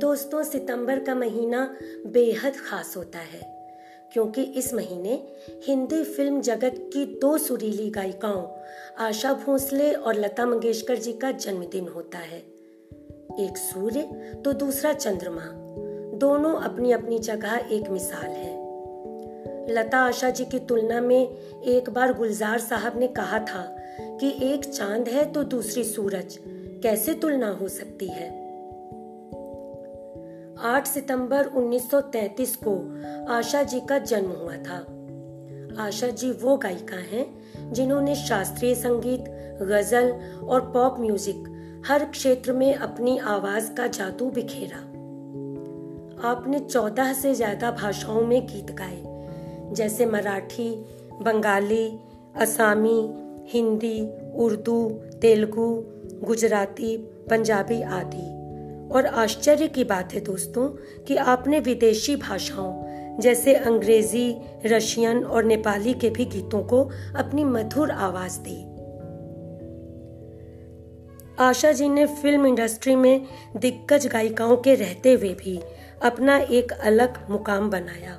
दोस्तों, सितंबर का महीना बेहद खास होता है क्योंकि इस महीने हिंदी फिल्म जगत की दो सुरीली गायिकाओं आशा भोंसले और लता मंगेशकर जी का जन्मदिन होता है। एक सूर्य तो दूसरा चंद्रमा, दोनों अपनी अपनी जगह एक मिसाल है। लता आशा जी की तुलना में एक बार गुलजार साहब ने कहा था कि एक चांद है तो दूसरी सूरज, कैसे तुलना हो सकती है। 8 सितंबर 1933 को आशा जी का जन्म हुआ था। आशा जी वो गायिका हैं जिन्होंने शास्त्रीय संगीत, गजल और पॉप म्यूजिक हर क्षेत्र में अपनी आवाज का जादू बिखेरा। आपने 14 से ज्यादा भाषाओं में गीत गाए, जैसे मराठी, बंगाली, असामी, हिंदी, उर्दू, तेलुगु, गुजराती, पंजाबी आदि। और आश्चर्य की बात है दोस्तों कि आपने विदेशी भाषाओं जैसे अंग्रेजी, रशियन और नेपाली के भी गीतों को अपनी मधुर आवाज दी। आशा जी ने फिल्म इंडस्ट्री में दिग्गज गायिकाओं के रहते हुए भी अपना एक अलग मुकाम बनाया।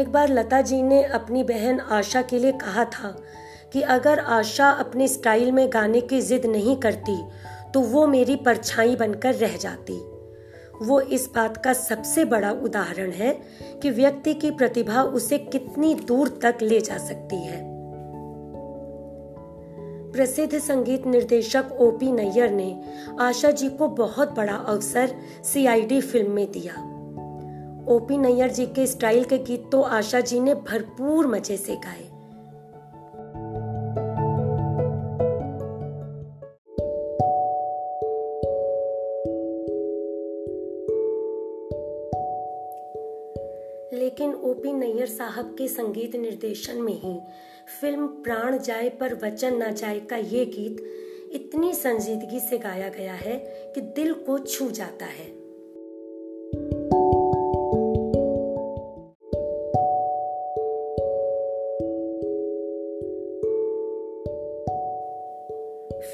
एक बार लता जी ने अपनी बहन आशा के लिए कहा था कि अगर आशा अपने स्टाइल में गाने की जिद नहीं करती तो वो मेरी परछाई बनकर रह जाती। वो इस बात का सबसे बड़ा उदाहरण है कि व्यक्ति की प्रतिभा उसे कितनी दूर तक ले जा सकती है। प्रसिद्ध संगीत निर्देशक ओपी नैयर ने आशा जी को बहुत बड़ा अवसर सीआईडी फिल्म में दिया। ओपी नैयर जी के स्टाइल के गीत तो आशा जी ने भरपूर मजे से गाए। लेकिन ओपी नैयर साहब के संगीत निर्देशन में ही फिल्म प्राण जाय पर वचन न जाए का ये गीत इतनी संजीदगी से गाया गया है कि दिल को छू जाता है।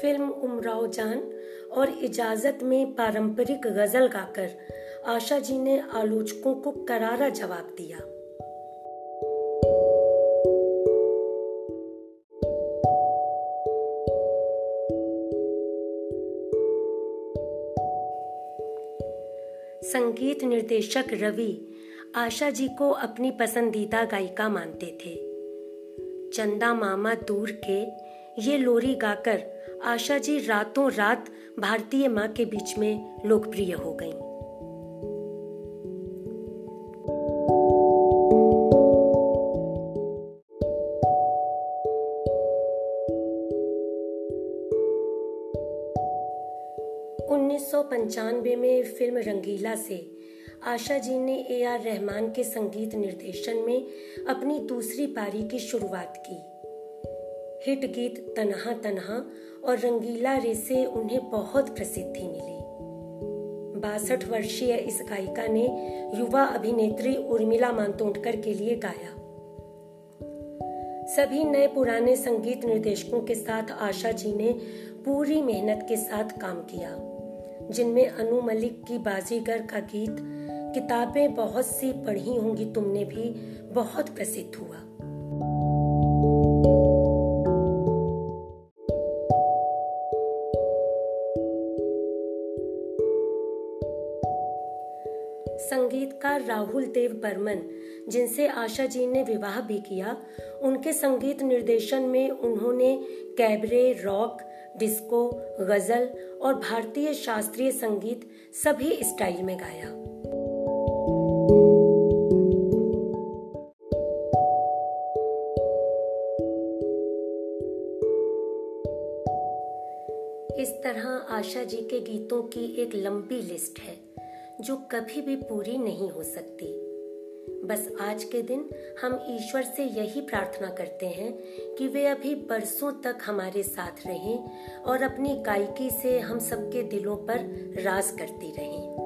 फिल्म उमराव जान और इजाजत में पारंपरिक गजल गाकर आशा जी ने आलोचकों को करारा जवाब दिया। संगीत निर्देशक रवि आशा जी को अपनी पसंदीदा गायिका मानते थे। चंदा मामा दूर के ये लोरी गाकर आशा जी रातों रात भारतीय मां के बीच में लोकप्रिय हो गईं। पंचानवे में फिल्म रंगीला से आशा जी ने AR रहमान के संगीत निर्देशन में अपनी दूसरी पारी की शुरुआत की। हिट गीत तन्हा तन्हा और रंगीला रे से उन्हें बहुत प्रसिद्धि मिली। 62 वर्षीय इस गायिका ने युवा अभिनेत्री उर्मिला मांतोंडकर के लिए गाया। सभी नए पुराने संगीत निर्देशकों के साथ आशा जी ने पूरी मेहनत के साथ काम किया, जिनमें अनु मलिक की बाजीगर का गीत किताबें बहुत सी पढ़ी होंगी तुमने भी बहुत प्रसिद्ध हुआ। संगीतकार राहुल देव बर्मन, जिनसे आशा जी ने विवाह भी किया, उनके संगीत निर्देशन में उन्होंने कैबरे, रॉक, डिस्को, गजल और भारतीय शास्त्रीय संगीत सभी स्टाइल में गाया। इस तरह आशा जी के गीतों की एक लंबी लिस्ट है जो कभी भी पूरी नहीं हो सकती। बस आज के दिन हम ईश्वर से यही प्रार्थना करते हैं कि वे अभी बरसों तक हमारे साथ रहें और अपनी गायकी से हम सबके दिलों पर राज करती रहें।